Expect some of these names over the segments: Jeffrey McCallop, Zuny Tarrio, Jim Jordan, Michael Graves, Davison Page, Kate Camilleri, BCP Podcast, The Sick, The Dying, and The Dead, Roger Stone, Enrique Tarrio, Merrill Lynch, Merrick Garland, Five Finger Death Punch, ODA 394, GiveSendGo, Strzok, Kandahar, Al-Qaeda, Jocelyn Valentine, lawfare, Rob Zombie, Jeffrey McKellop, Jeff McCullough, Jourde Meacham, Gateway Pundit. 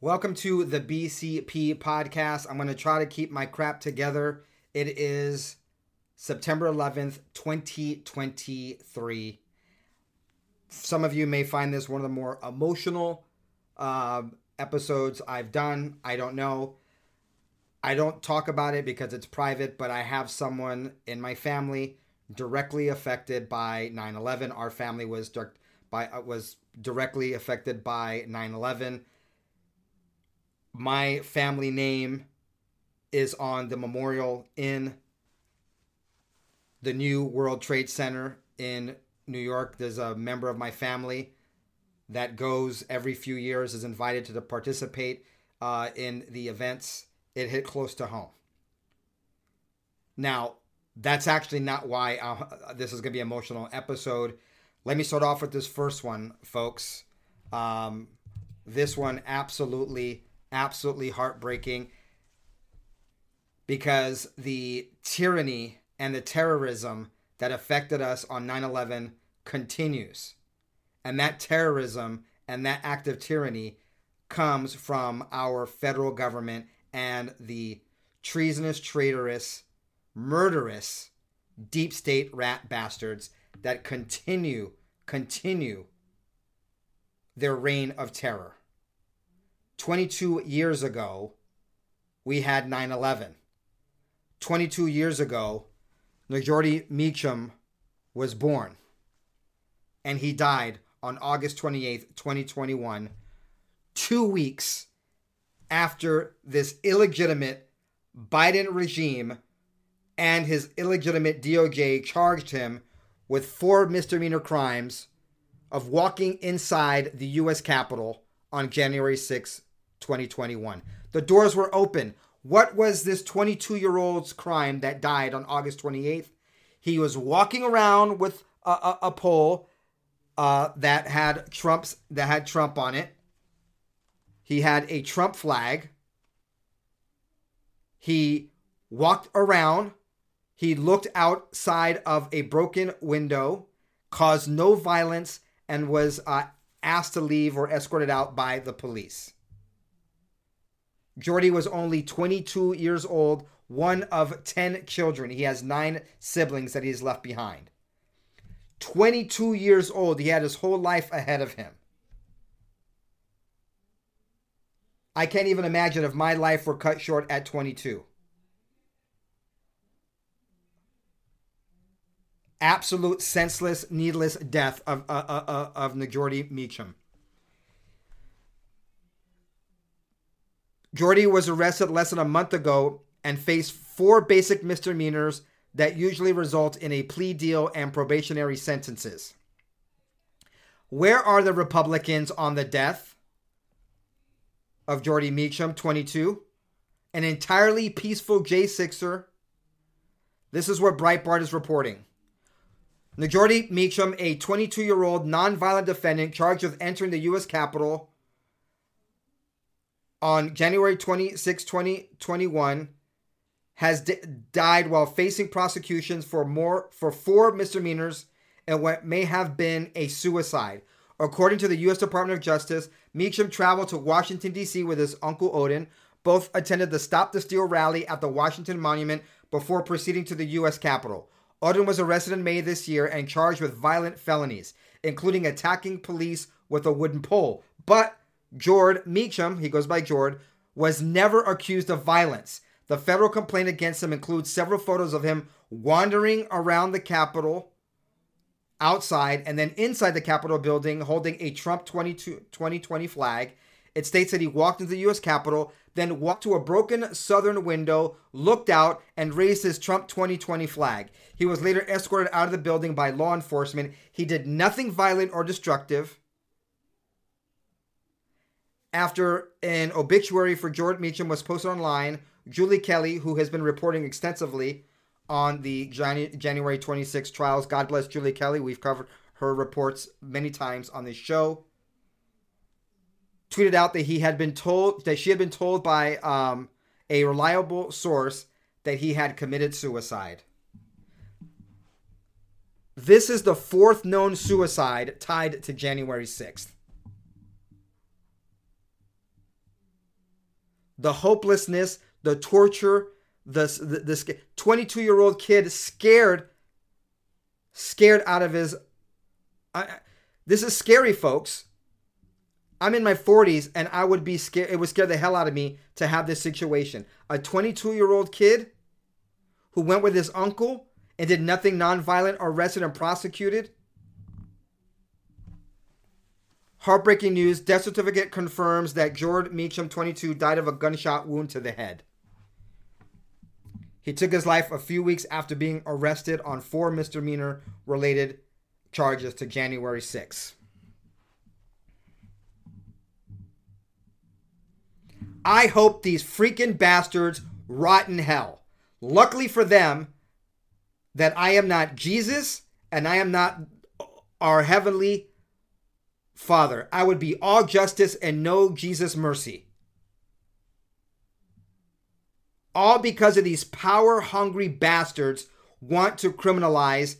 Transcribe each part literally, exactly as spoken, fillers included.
Welcome to the B C P Podcast. I'm going to try to keep my crap together. It is September eleventh, twenty twenty-three. Some of you may find this one of the more emotional uh, episodes I've done. I don't know. I don't talk about it because it's private, but I have someone in my family directly affected by nine eleven. Our family was direct by uh, was directly affected by nine eleven. My family name is on the memorial in the new World Trade Center in New York. There's a member of my family that goes every few years, is invited to the participate uh, in the events. It hit close to home. Now, that's actually not why I'll, this is going to be an emotional episode. Let me start off with this first one, folks. Um, this one absolutely... absolutely heartbreaking, because the tyranny and the terrorism that affected us on nine eleven continues. And that terrorism and that act of tyranny comes from our federal government and the treasonous, traitorous, murderous, deep state rat bastards that continue, continue their reign of terror. twenty-two years ago, we had nine eleven. twenty-two years ago, Jourde Meacham was born. And he died on August twenty-eighth, twenty twenty-one, two weeks after this illegitimate Biden regime and his illegitimate D O J charged him with four misdemeanor crimes of walking inside the U S Capitol on January sixth, twenty twenty-one. The doors were open. What was this twenty-two-year-old's crime that died on August twenty-eighth? He was walking around with a, a, a pole uh, that had Trump's that had Trump on it. He had a Trump flag. He walked around. He looked outside of a broken window, caused no violence, and was uh, asked to leave or escorted out by the police. Jourde was only twenty-two years old, one of ten children. He has nine siblings that he's left behind. twenty-two years old. He had his whole life ahead of him. I can't even imagine if my life were cut short at twenty-two. Absolute senseless, needless death of uh, uh, uh, of Jourde Meacham. Jourde was arrested less than a month ago and faced four basic misdemeanors that usually result in a plea deal and probationary sentences. Where are the Republicans on the death of Jourde Meacham, twenty-two? An entirely peaceful J sixer. This is what Breitbart is reporting. Jourde Meacham, a twenty-two-year-old nonviolent defendant charged with entering the U S Capitol on January twenty-sixth, twenty twenty-one, has d- died while facing prosecutions for more for four misdemeanors and what may have been a suicide. According to the U S Department of Justice, Meacham traveled to Washington, D C with his uncle Odin. Both attended the Stop the Steal rally at the Washington Monument before proceeding to the U S Capitol. Odin was arrested in May this year and charged with violent felonies, including attacking police with a wooden pole. But Jourde Meacham, he goes by Jourde, was never accused of violence. The federal complaint against him includes several photos of him wandering around the Capitol outside and then inside the Capitol building holding a Trump twenty twenty flag. It states that he walked into the U S Capitol, then walked to a broken southern window, looked out, and raised his Trump twenty twenty flag. He was later escorted out of the building by law enforcement. He did nothing violent or destructive. after an obituary for Jourde Meacham was posted online, Julie Kelly, who has been reporting extensively on the January twenty-sixth trials. God bless Julie Kelly. We've covered her reports many times on this show. Tweeted out that he had been told that she had been told by um, a reliable source that he had committed suicide. This is the fourth known suicide tied to January sixth. The hopelessness, the torture, the this twenty-two-year-old kid scared, scared out of his. I, this is scary, folks. I'm in my forties, and I would be scared. It would scare the hell out of me to have this situation. A twenty-two-year-old kid who went with his uncle and did nothing nonviolent, arrested and prosecuted. Heartbreaking news. Death certificate confirms that Jourde Meacham, twenty-two, died of a gunshot wound to the head. He took his life a few weeks after being arrested on four misdemeanor-related charges to January sixth. I hope these freaking bastards rot in hell. Luckily for them that I am not Jesus and I am not our heavenly Father. I would be all justice and no Jesus mercy. All because of these power-hungry bastards want to criminalize.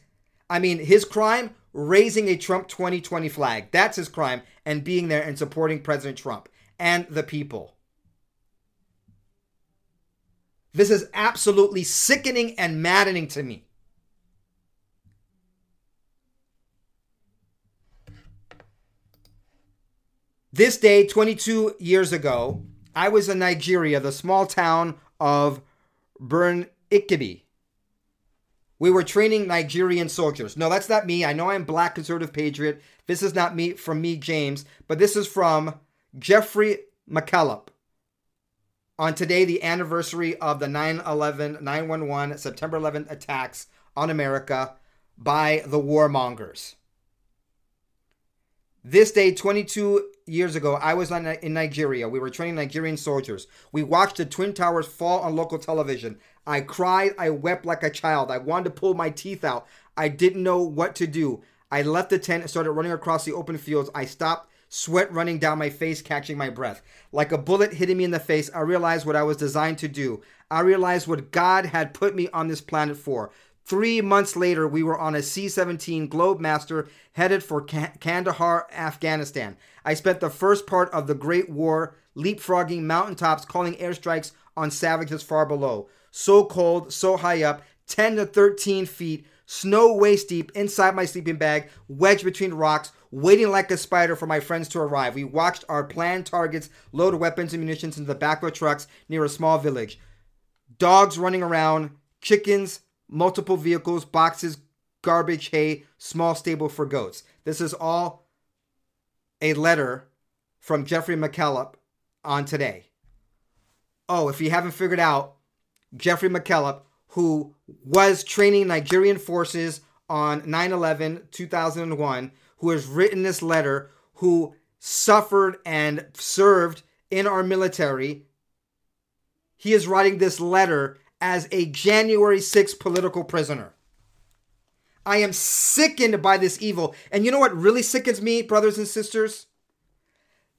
I mean, his crime, raising a Trump twenty twenty flag. That's his crime, and being there and supporting President Trump and the people. This is absolutely sickening and maddening to me. This day, twenty-two years ago, I was in Nigeria, the small town of Birnin-Ikebe. We were training Nigerian soldiers. No, that's not me. I know I'm black conservative patriot. This is not me from me, James, but this is from Jeffrey McCallop. On today, the anniversary of the nine eleven, nine eleven, September eleventh attacks on America by the warmongers. This day, twenty-two years ago, I was in Nigeria. We were training Nigerian soldiers. We watched the Twin Towers fall on local television. I cried. I wept like a child. I wanted to pull my teeth out. I didn't know what to do. I left the tent and started running across the open fields. I stopped, sweat running down my face, catching my breath. Like a bullet hitting me in the face, I realized what I was designed to do. I realized what God had put me on this planet for. Three months later, we were on a C seventeen Globemaster headed for Kandahar, Afghanistan. I spent the first part of the Great War leapfrogging mountaintops, calling airstrikes on savages far below. So cold, so high up, ten to thirteen feet, snow waist deep, inside my sleeping bag, wedged between rocks, waiting like a spider for my friends to arrive. We watched our planned targets load weapons and munitions into the back of trucks near a small village. Dogs running around, chickens, multiple vehicles, boxes, garbage, hay, small stable for goats. This is all a letter from Jeffrey McKellop on today. Oh, if you haven't figured out, Jeffrey McKellop, who was training Nigerian forces on nine eleven two thousand one, who has written this letter, who suffered and served in our military, he is writing this letter as a January sixth political prisoner. I am sickened by this evil. And you know what really sickens me, brothers and sisters?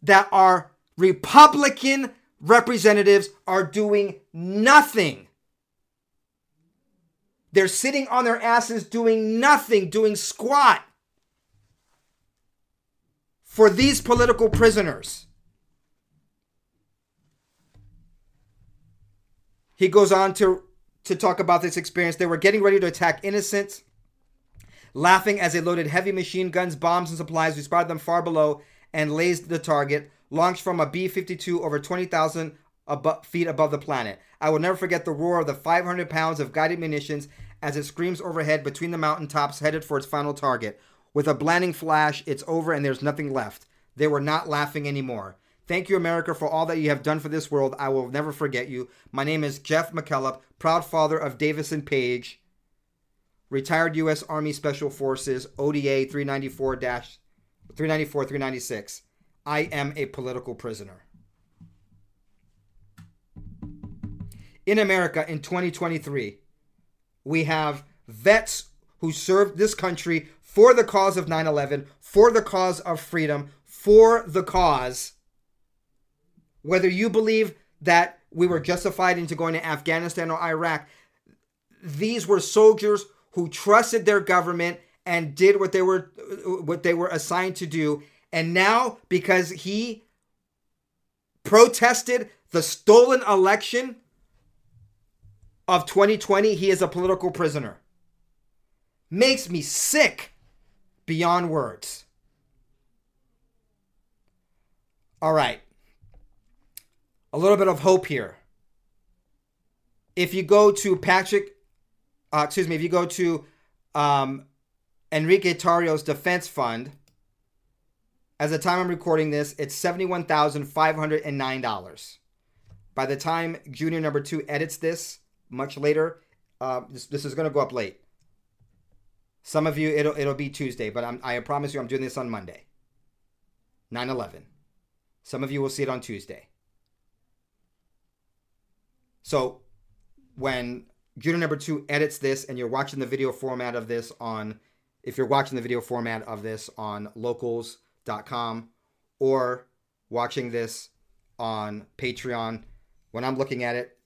That our Republican representatives are doing nothing. They're sitting on their asses doing nothing, doing squat for these political prisoners. He goes on to, to talk about this experience. They were getting ready to attack innocents, laughing as they loaded heavy machine guns, bombs, and supplies. We spotted them far below and lazed the target, launched from a B fifty-two over twenty thousand abo- feet above the planet. I will never forget the roar of the five hundred pounds of guided munitions as it screams overhead between the mountaintops headed for its final target. With a blinding flash, it's over and there's nothing left. They were not laughing anymore. Thank you, America, for all that you have done for this world. I will never forget you. My name is Jeff McCullough, proud father of Davison Page, retired U S Army Special Forces, O D A three ninety-four, three ninety-four, three ninety-six. I am a political prisoner. in America in twenty twenty-three, we have vets who served this country for the cause of nine eleven, for the cause of freedom, for the cause. Whether you believe that we were justified into going to Afghanistan or Iraq, these were soldiers who trusted their government and did what they were what they were assigned to do. And now, because he protested the stolen election of twenty twenty, he is a political prisoner. Makes me sick beyond words. All right. A little bit of hope here. If you go to Patrick, uh, excuse me, if you go to um, Enrique Tarrio's defense fund, as the time I'm recording this, it's seventy-one thousand five hundred nine dollars. By the time Junior Number Two edits this, much later, uh, this, this is going to go up late. Some of you, it'll it'll be Tuesday, but I'm, I promise you I'm doing this on Monday, nine eleven. Some of you will see it on Tuesday. So when Junior Number Two edits this and you're watching the video format of this on, if you're watching the video format of this on locals dot com or watching this on Patreon, when I'm looking at it,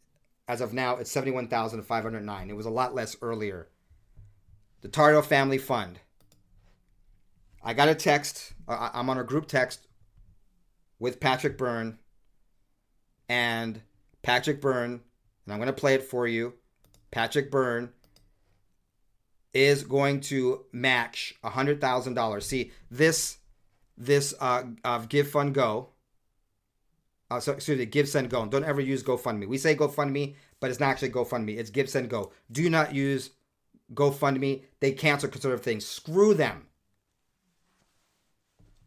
as of now, it's seventy-one thousand five hundred nine dollars. It was a lot less earlier. The Tarrio Family Fund. I got a text. I'm on a group text with Patrick Byrne. And Patrick Byrne, and I'm going to play it for you. Patrick Byrne is going to match one hundred thousand dollars. See, this this uh, uh, GiveFundGo, uh, so, excuse me, GiveSendGo. Don't ever use GoFundMe. We say GoFundMe, but it's not actually GoFundMe. It's GiveSendGo. Do not use GoFundMe. They cancel conservative things. Screw them.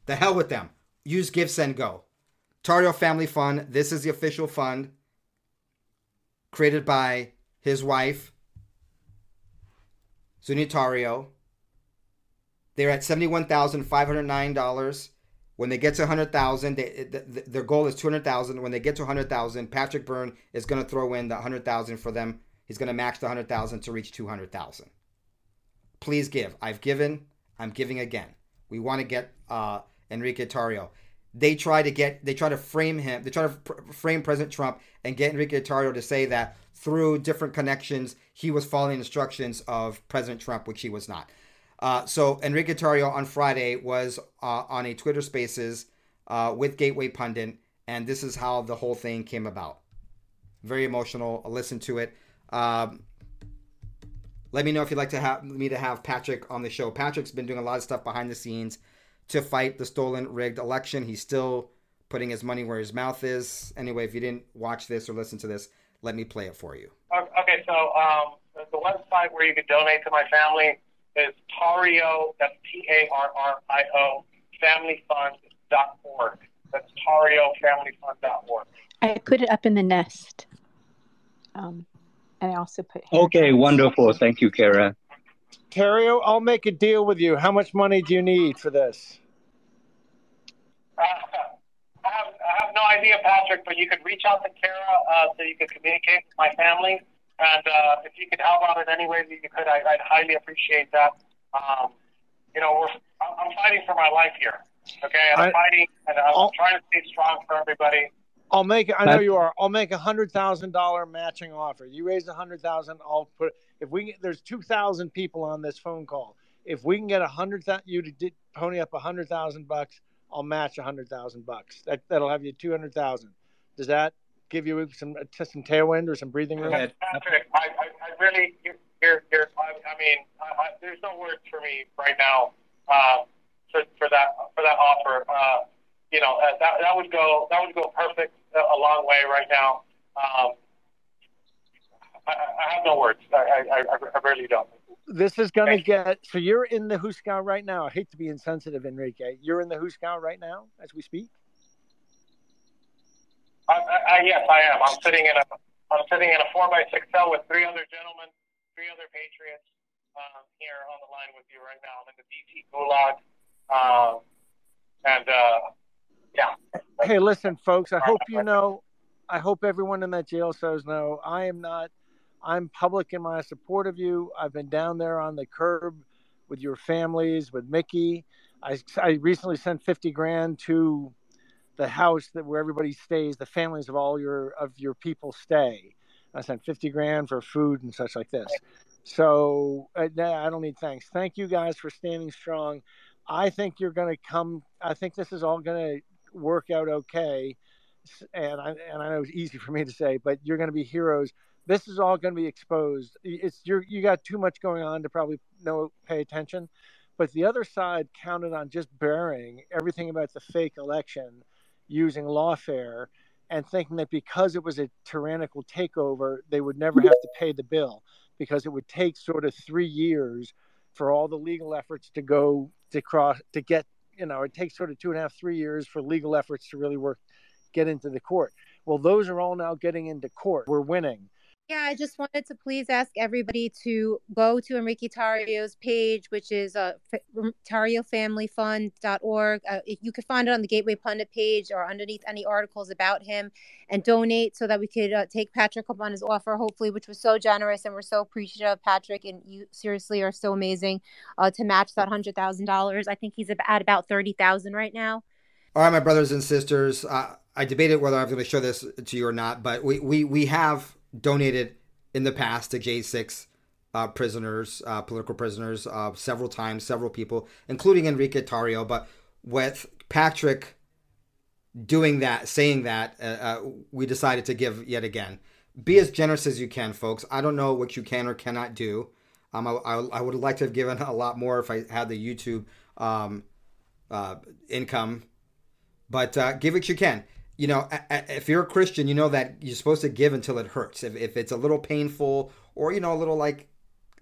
The hell with them. Use GiveSendGo. Tarrio Family Fund. This is the official fund created by his wife, Zuny Tarrio. They're at seventy-one thousand five hundred nine dollars. When they get to one hundred thousand dollars, they, th- their goal is two hundred thousand dollars. When they get to one hundred thousand dollars, Patrick Byrne is going to throw in the one hundred thousand dollars for them. He's going to match the one hundred thousand dollars to reach two hundred thousand dollars. Please give. I've given. I'm giving again. We want to get uh, Enrique Tarrio. They try to get, they try to frame him, they try to pr- frame President Trump and get Enrique Tarrio to say that through different connections, he was following instructions of President Trump, which he was not. Uh, so Enrique Tarrio on Friday was uh, on a Twitter Spaces uh, with Gateway Pundit, and this is how the whole thing came about. Very emotional. I'll listen to it. Um, let me know if you'd like to have me to have Patrick on the show. Patrick's been doing a lot of stuff behind the scenes to fight the stolen, rigged election. He's still putting his money where his mouth is. Anyway, if you didn't watch this or listen to this, let me play it for you. Okay, so um, the website where you can donate to my family is Tarrio, that's T A R R I O, family fund dot org. That's Tarrio, family fund dot org. I put it up in the nest. Um, and I also put... Okay, wonderful. Thank you, Kara. Tarrio, I'll make a deal with you. How much money do you need for this? Uh, I, have, I have no idea, Patrick, but you could reach out to Kara uh, so you could communicate with my family. And uh, if you could help out in any way that you could, I, I'd highly appreciate that. Um, you know, we're, I'm fighting for my life here, okay? And I'm I, fighting, and I'm I'll, trying to stay strong for everybody. I'll make. I know you are. I'll make a hundred thousand dollar matching offer. You raise a hundred thousand. I'll put. If we there's two thousand people on this phone call. If we can get a hundred thousand, you to pony up a hundred thousand bucks. I'll match a hundred thousand bucks. That that'll have you two hundred thousand. Does that give you some some tailwind or some breathing room? Patrick, I, I, I really. You're, you're, I, I mean, I, I, there's no words for me right now. Uh, for, for that for that offer. Uh, you know, uh, that that would go that would go perfect. A long way right now. Um, I, I have no words. I, I, I really don't. This is going to get – so you're in the Huskow right now. I hate to be insensitive, Enrique. You're in the Huskow right now as we speak? I, I, I, yes, I am. I'm sitting in a I'm sitting in a four by six cell with three other gentlemen, three other patriots um, here on the line with you right now. I'm in the D C Gulag. Um, and uh, – yeah. Hey, listen, folks, I hope you know I hope everyone in that jail cells know I am not, I'm public in my support of you. I've been down there on the curb with your families, with Mickey. I, I recently sent fifty grand to the house that where everybody stays, the families of all your, of your people stay. I sent fifty grand for food and such like this. So uh, I don't need thanks. Thank you guys for standing strong. I think you're going to come. I think this is all going to work out okay. And I, and I know it's easy for me to say, but you're going to be heroes. This is all going to be exposed. It's you're, you got too much going on to probably know, pay attention. But the other side counted on just burying everything about the fake election using lawfare and thinking that because it was a tyrannical takeover, they would never have to pay the bill because it would take sort of three years for all the legal efforts to go to cross to get, you know, it takes sort of two and a half, three years for legal efforts to really work, get into the court. Well, those are all now getting into court. We're winning. Yeah, I just wanted to please ask everybody to go to Enrique Tarrio's page, which is uh, Tarrio Family Fund dot org. Uh, you can find it on the Gateway Pundit page or underneath any articles about him, and donate so that we could uh, take Patrick up on his offer, hopefully, which was so generous. And we're so appreciative, Patrick, and you seriously are so amazing uh, to match that one hundred thousand dollars. I think he's at about thirty thousand dollars right now. All right, my brothers and sisters, uh, I debated whether I was going to show this to you or not, but we, we, we have donated in the past to J six uh, prisoners, uh, political prisoners, uh, several times, several people, including Enrique Tarrio. But with Patrick doing that, saying that, uh, uh, we decided to give yet again. Be as generous as you can, folks. I don't know what you can or cannot do. Um, I, I, I would like to have given a lot more if I had the YouTube um, uh, income, but uh, give what you can. You know, if you're a Christian, you know that you're supposed to give until it hurts. If if it's a little painful or, you know, a little like,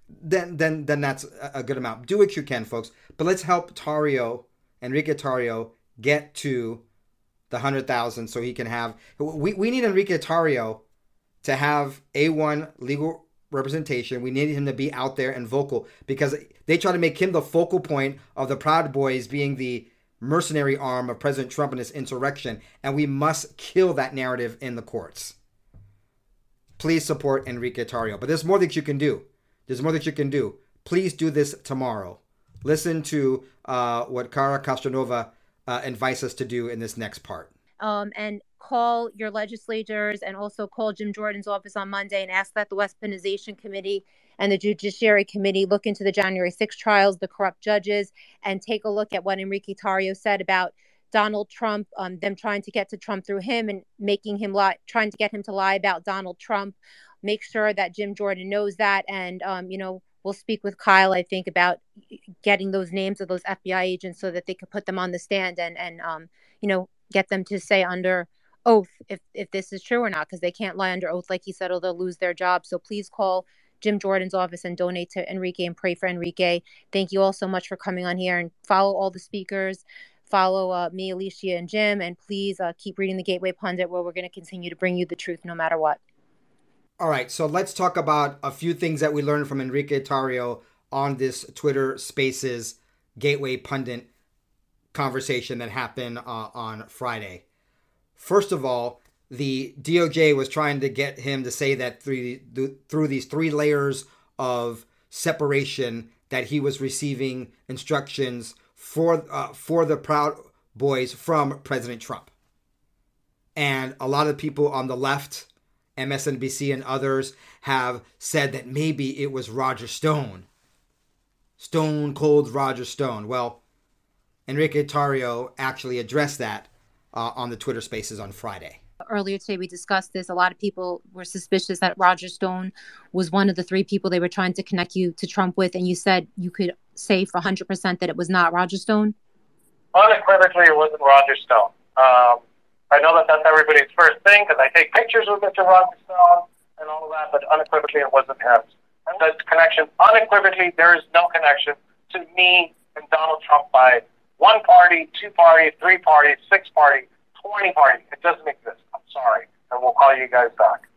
then then then that's a good amount. Do what you can, folks. But let's help Tarrio, Enrique Tarrio, get to the one hundred thousand so he can have... We, we need Enrique Tarrio to have A one legal representation. We need him to be out there and vocal because they try to make him the focal point of the Proud Boys being the mercenary arm of President Trump and his insurrection, and we must kill that narrative in the courts. Please support Enrique Tarrio. But there's more that you can do. There's more that you can do. Please do this tomorrow. Listen to uh, what Cara Castronova uh, invites us to do in this next part. Um, and call your legislators and also call Jim Jordan's office on Monday and ask that the Weaponization Committee and the Judiciary Committee look into the January sixth trials, the corrupt judges, and take a look at what Enrique Tarrio said about Donald Trump, um, them trying to get to Trump through him and making him lie, trying to get him to lie about Donald Trump. Make sure that Jim Jordan knows that. And, um, you know, we'll speak with Kyle, I think, about getting those names of those F B I agents so that they could put them on the stand and, and um, you know, get them to say under oath if, if this is true or not, because they can't lie under oath, like he said, or they'll lose their job. So please call Jim Jordan's office and donate to Enrique and pray for Enrique. Thank you all so much for coming on here, and follow all the speakers. Follow uh, me, Alicia, and Jim, and please uh, keep reading the Gateway Pundit, where we're going to continue to bring you the truth no matter what. All right, so let's talk about a few things that we learned from Enrique Tarrio on this Twitter Spaces Gateway Pundit conversation that happened uh, on Friday. First of all, the D O J was trying to get him to say that through, through these three layers of separation that he was receiving instructions for uh, for the Proud Boys from President Trump. And a lot of people on the left, M S N B C and others, have said that maybe it was Roger Stone. Stone Cold Roger Stone. Well, Enrique Tarrio actually addressed that uh, on the Twitter Spaces on Friday. Earlier today, we discussed this. A lot of people were suspicious that Roger Stone was one of the three people they were trying to connect you to Trump with. And you said you could say for one hundred percent that it was not Roger Stone? Unequivocally, it wasn't Roger Stone. Um, I know that that's everybody's first thing because I take pictures with Mister Roger Stone and all of that, but unequivocally, it wasn't him. And that connection, unequivocally, there is no connection to me and Donald Trump by one party, two party, three party, six party, twenty party. It doesn't exist. Sorry, and we'll call you guys back.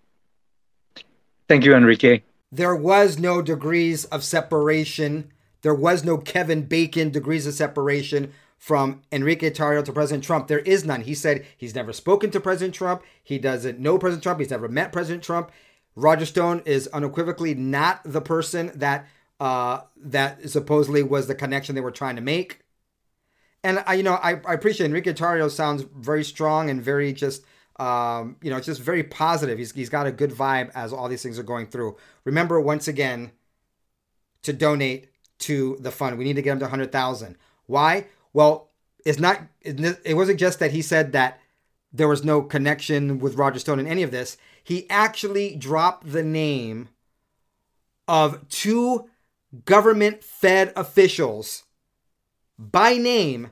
Thank you, Enrique. There was no degrees of separation. There was no Kevin Bacon degrees of separation from Enrique Tarrio to President Trump, there is none. He said he's never spoken to President Trump. He doesn't know President Trump. He's never met President Trump. Roger Stone is unequivocally not the person that uh, that supposedly was the connection they were trying to make. And, I, you know, I, I appreciate Enrique Tarrio sounds very strong and very just, um, you know, just very positive. He's He's got a good vibe as all these things are going through. Remember, once again, to donate to the fund. We need to get him to one hundred thousand. Why? Well, it's not. It wasn't just that he said that there was no connection with Roger Stone in any of this. He actually dropped the name of two government-fed officials by name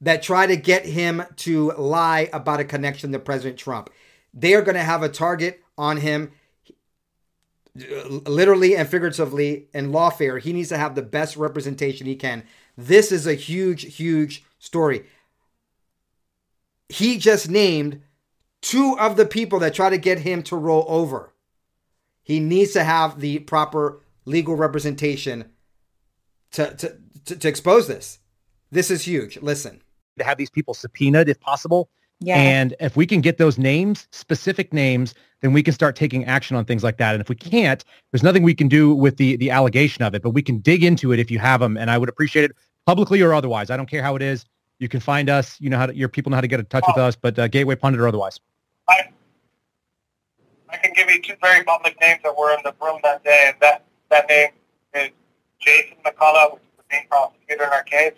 that try to get him to lie about a connection to President Trump. They are going to have a target on him, literally and figuratively, in lawfare. He needs to have the best representation he can. This is a huge, huge story. He just named two of the people that try to get him to roll over. He needs to have the proper legal representation to to, to, to expose this. This is huge. Listen. To have these people subpoenaed if possible. Yeah. And if we can get those names, specific names, then we can start taking action on things like that. And if we can't, there's nothing we can do with the the allegation of it, but we can dig into it if you have them. And I would appreciate it publicly or otherwise. I don't care how it is. You can find us. You know how to, your people know how to get in touch oh. with us, but uh, Gateway Pundit or otherwise. I, I can give you two very public names that were in the room that day. And that, that name is Jason McCullough, which is the main prosecutor in our case,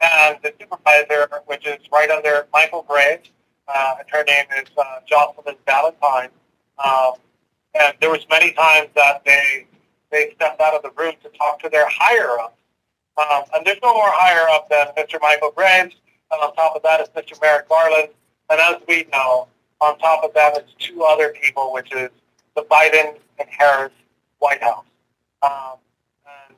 and the supervisor, which is right under Michael Graves. Uh, and her name is uh, Jocelyn Valentine. Um, and there was many times that they they stepped out of the room to talk to their higher-up. Um, and there's no more higher-up than Mister Michael Graves, and on top of that is Mister Merrick Garland. And as we know, on top of that is two other people, which is the Biden and Harris White House. Um, and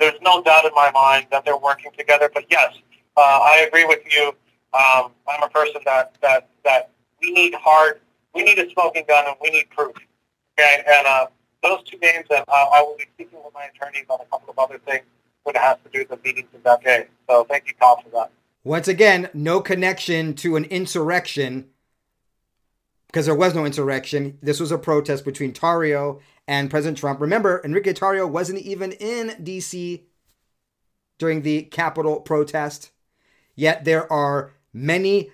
there's no doubt in my mind that they're working together. But yes, uh, I agree with you. Um, I'm a person that, that, that we need hard, we need a smoking gun, and we need proof. Okay, and uh, those two names, and uh, I will be speaking with my attorneys on a couple of other things when it has to do with the meetings in that day. So thank you, Tom, for that. Once again, no connection to an insurrection, because there was no insurrection. This was a protest between Tarrio and President Trump. Remember, Enrique Tarrio wasn't even in D C during the Capitol protest, yet there are many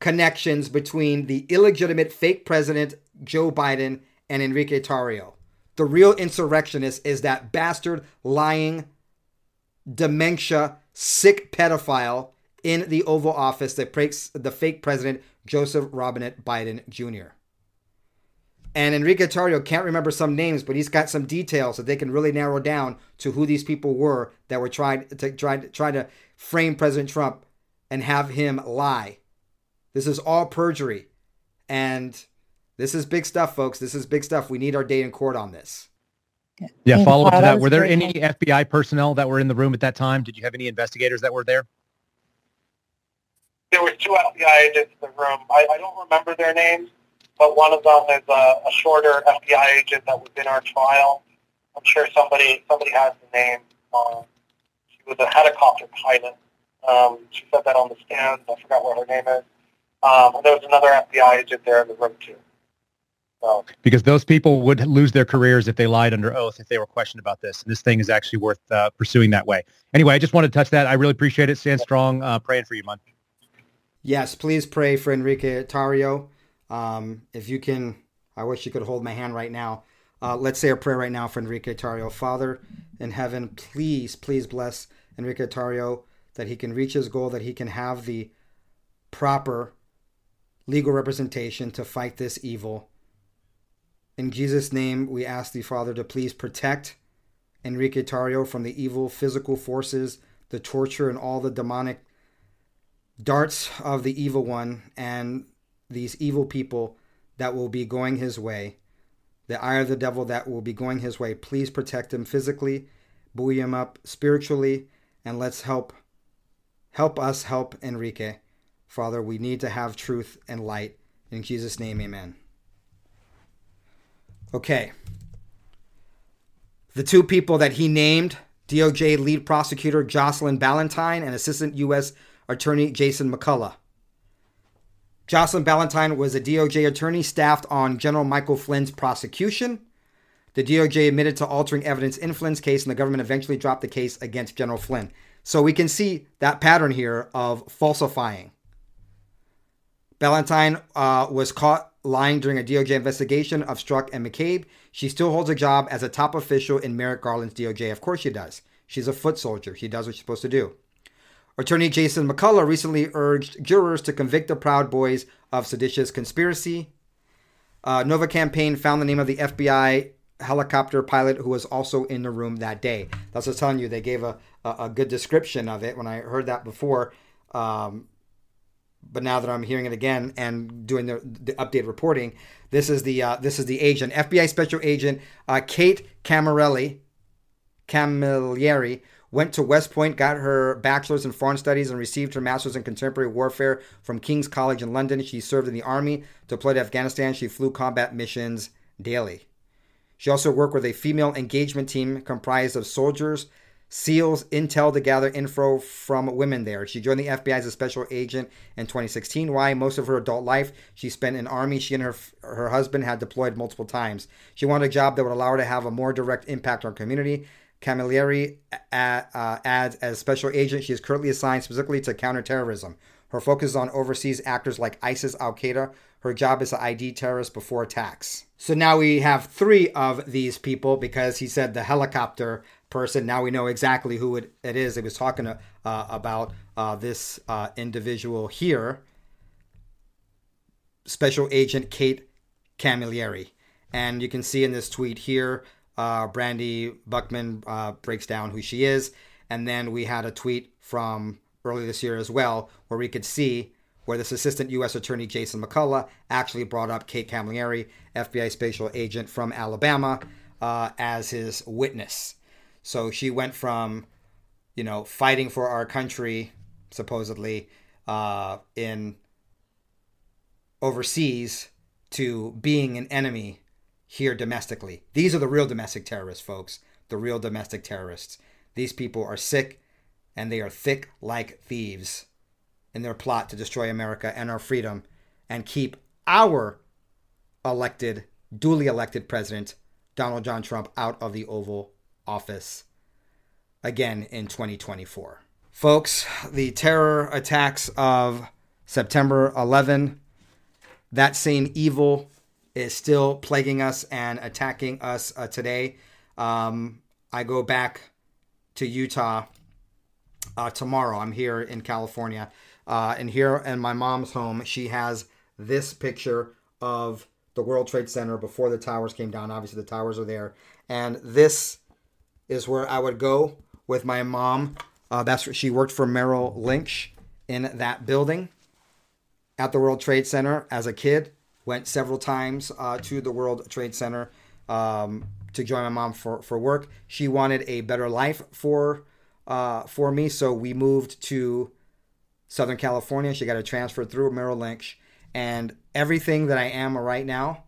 connections between the illegitimate fake president, Joe Biden, and Enrique Tarrio. The real insurrectionist is that bastard, lying, dementia, sick pedophile in the Oval Office that breaks the fake president, Joseph Robinette Biden Junior And Enrique Tarrio can't remember some names, but he's got some details that they can really narrow down to who these people were that were trying to, try, try to frame President Trump and have him lie. This is all perjury. And this is big stuff, folks. This is big stuff. We need our day in court on this. Yeah, follow up to that. Were there any F B I personnel that were in the room at that time? Did you have any investigators that were there? There were two F B I agents in the room. I, I don't remember their names, but one of them is a, a shorter F B I agent that was in our trial. I'm sure somebody somebody has the name. Um, she was a helicopter pilot. Um, she said that on the stand. I forgot what her name is. Um, and there was another F B I agent there in the room, too. So. Because those people would lose their careers if they lied under oath, if they were questioned about this. And this thing is actually worth uh, pursuing that way. Anyway, I just wanted to touch that. I really appreciate it. Stand strong. Uh, praying for you, man. Yes, please pray for Enrique Tarrio. Um, if you can, I wish you could hold my hand right now. Uh, let's say a prayer right now for Enrique Tarrio. Father in heaven, please, please bless Enrique Tarrio, that he can reach his goal, that he can have the proper legal representation to fight this evil. In Jesus' name, we ask thee, Father, to please protect Enrique Tarrio from the evil physical forces, the torture, and all the demonic darts of the evil one and these evil people that will be going his way. The eye of the devil that will be going his way. Please protect him physically, buoy him up spiritually, and let's help Help us help Enrique. Father, we need to have truth and light. In Jesus' name, amen. Okay. The two people that he named, D O J lead prosecutor Jocelyn Valentine and Assistant U S attorney Jason McCullough. Jocelyn Valentine was a D O J attorney staffed on General Michael Flynn's prosecution. The D O J admitted to altering evidence in Flynn's case, and the government eventually dropped the case against General Flynn. So we can see that pattern here of falsifying. Valentine uh, was caught lying during a D O J investigation of Strzok and McCabe. She still holds a job as a top official in Merrick Garland's D O J. Of course she does. She's a foot soldier. She does what she's supposed to do. Attorney Jason McCullough recently urged jurors to convict the Proud Boys of seditious conspiracy. Uh, Nova Campaign found the name of the F B I helicopter pilot who was also in the room that day. That's what I'm telling you. They gave a, a, a good description of it when I heard that before. Um, But now that I'm hearing it again and doing the, the updated reporting, this is the uh, this is the agent, F B I Special Agent uh, Kate Camilleri, Camilleri went to West Point, got her bachelor's in foreign studies, and received her master's in contemporary warfare from King's College in London. She served in the army, deployed to Afghanistan. She flew combat missions daily. She also worked with a female engagement team comprised of soldiers, SEALs, intel to gather info from women there. She joined the F B I as a special agent in twenty sixteen. Why? Most of her adult life she spent in Army. She and her her husband had deployed multiple times. She wanted a job that would allow her to have a more direct impact on community. Camilleri uh, adds, as special agent, she is currently assigned specifically to counterterrorism. Her focus is on overseas actors like ISIS, Al-Qaeda. Her job is to I D terrorists before attacks. So now we have three of these people because he said the helicopter person. Now we know exactly who it, it is. It was talking uh, about uh, this uh, individual here, Special Agent Kate Camilleri. And you can see in this tweet here, uh, Brandy Buckman uh, breaks down who she is. And then we had a tweet from earlier this year as well where we could see where this Assistant U S Attorney Jason McCullough actually brought up Kate Camilleri, F B I Special Agent from Alabama, uh, as his witness. So she went from, you know, fighting for our country, supposedly, uh, in overseas to being an enemy here domestically. These are the real domestic terrorists, folks. The real domestic terrorists. These people are sick and they are thick like thieves in their plot to destroy America and our freedom and keep our elected, duly elected president, Donald John Trump, out of the Oval Office again in twenty twenty-four. Folks, the terror attacks of September eleventh, that same evil is still plaguing us and attacking us uh, today. Um, I go back to Utah uh, tomorrow. I'm here in California. Uh, and here in my mom's home, she has this picture of the World Trade Center before the towers came down. Obviously, the towers are there. And this is where I would go with my mom. Uh, that's where she worked for Merrill Lynch in that building at the World Trade Center as a kid. Went several times uh, to the World Trade Center um, to join my mom for, for work. She wanted a better life for uh, for me, so we moved to Southern California. She got a transfer through Merrill Lynch, and everything that I am right now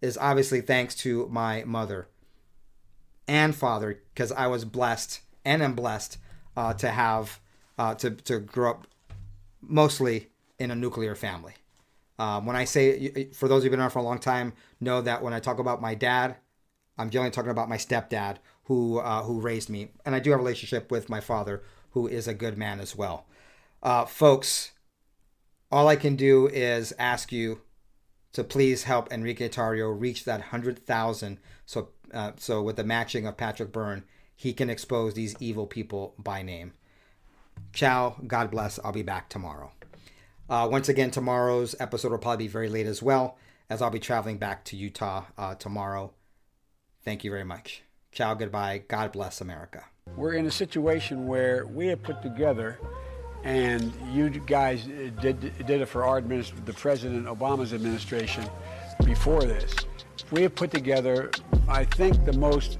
is obviously thanks to my mother and father, because I was blessed and am blessed uh, to have uh, to to grow up mostly in a nuclear family. Um, when I say, for those who've been around for a long time, know that when I talk about my dad, I'm generally talking about my stepdad who uh, who raised me, and I do have a relationship with my father, who is a good man as well. Uh, folks, all I can do is ask you to please help Enrique Tarrio reach that one hundred thousand. So, uh, so with the matching of Patrick Byrne, he can expose these evil people by name. Ciao. God bless. I'll be back tomorrow. Uh, once again, tomorrow's episode will probably be very late as well, as I'll be traveling back to Utah uh, tomorrow. Thank you very much. Ciao. Goodbye. God bless America. We're in a situation where we have put together, and you guys did did it for our administ- the President Obama's administration before this. We have put together, I think, the most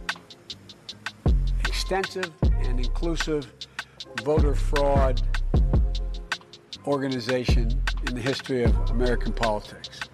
extensive and inclusive voter fraud organization in the history of American politics.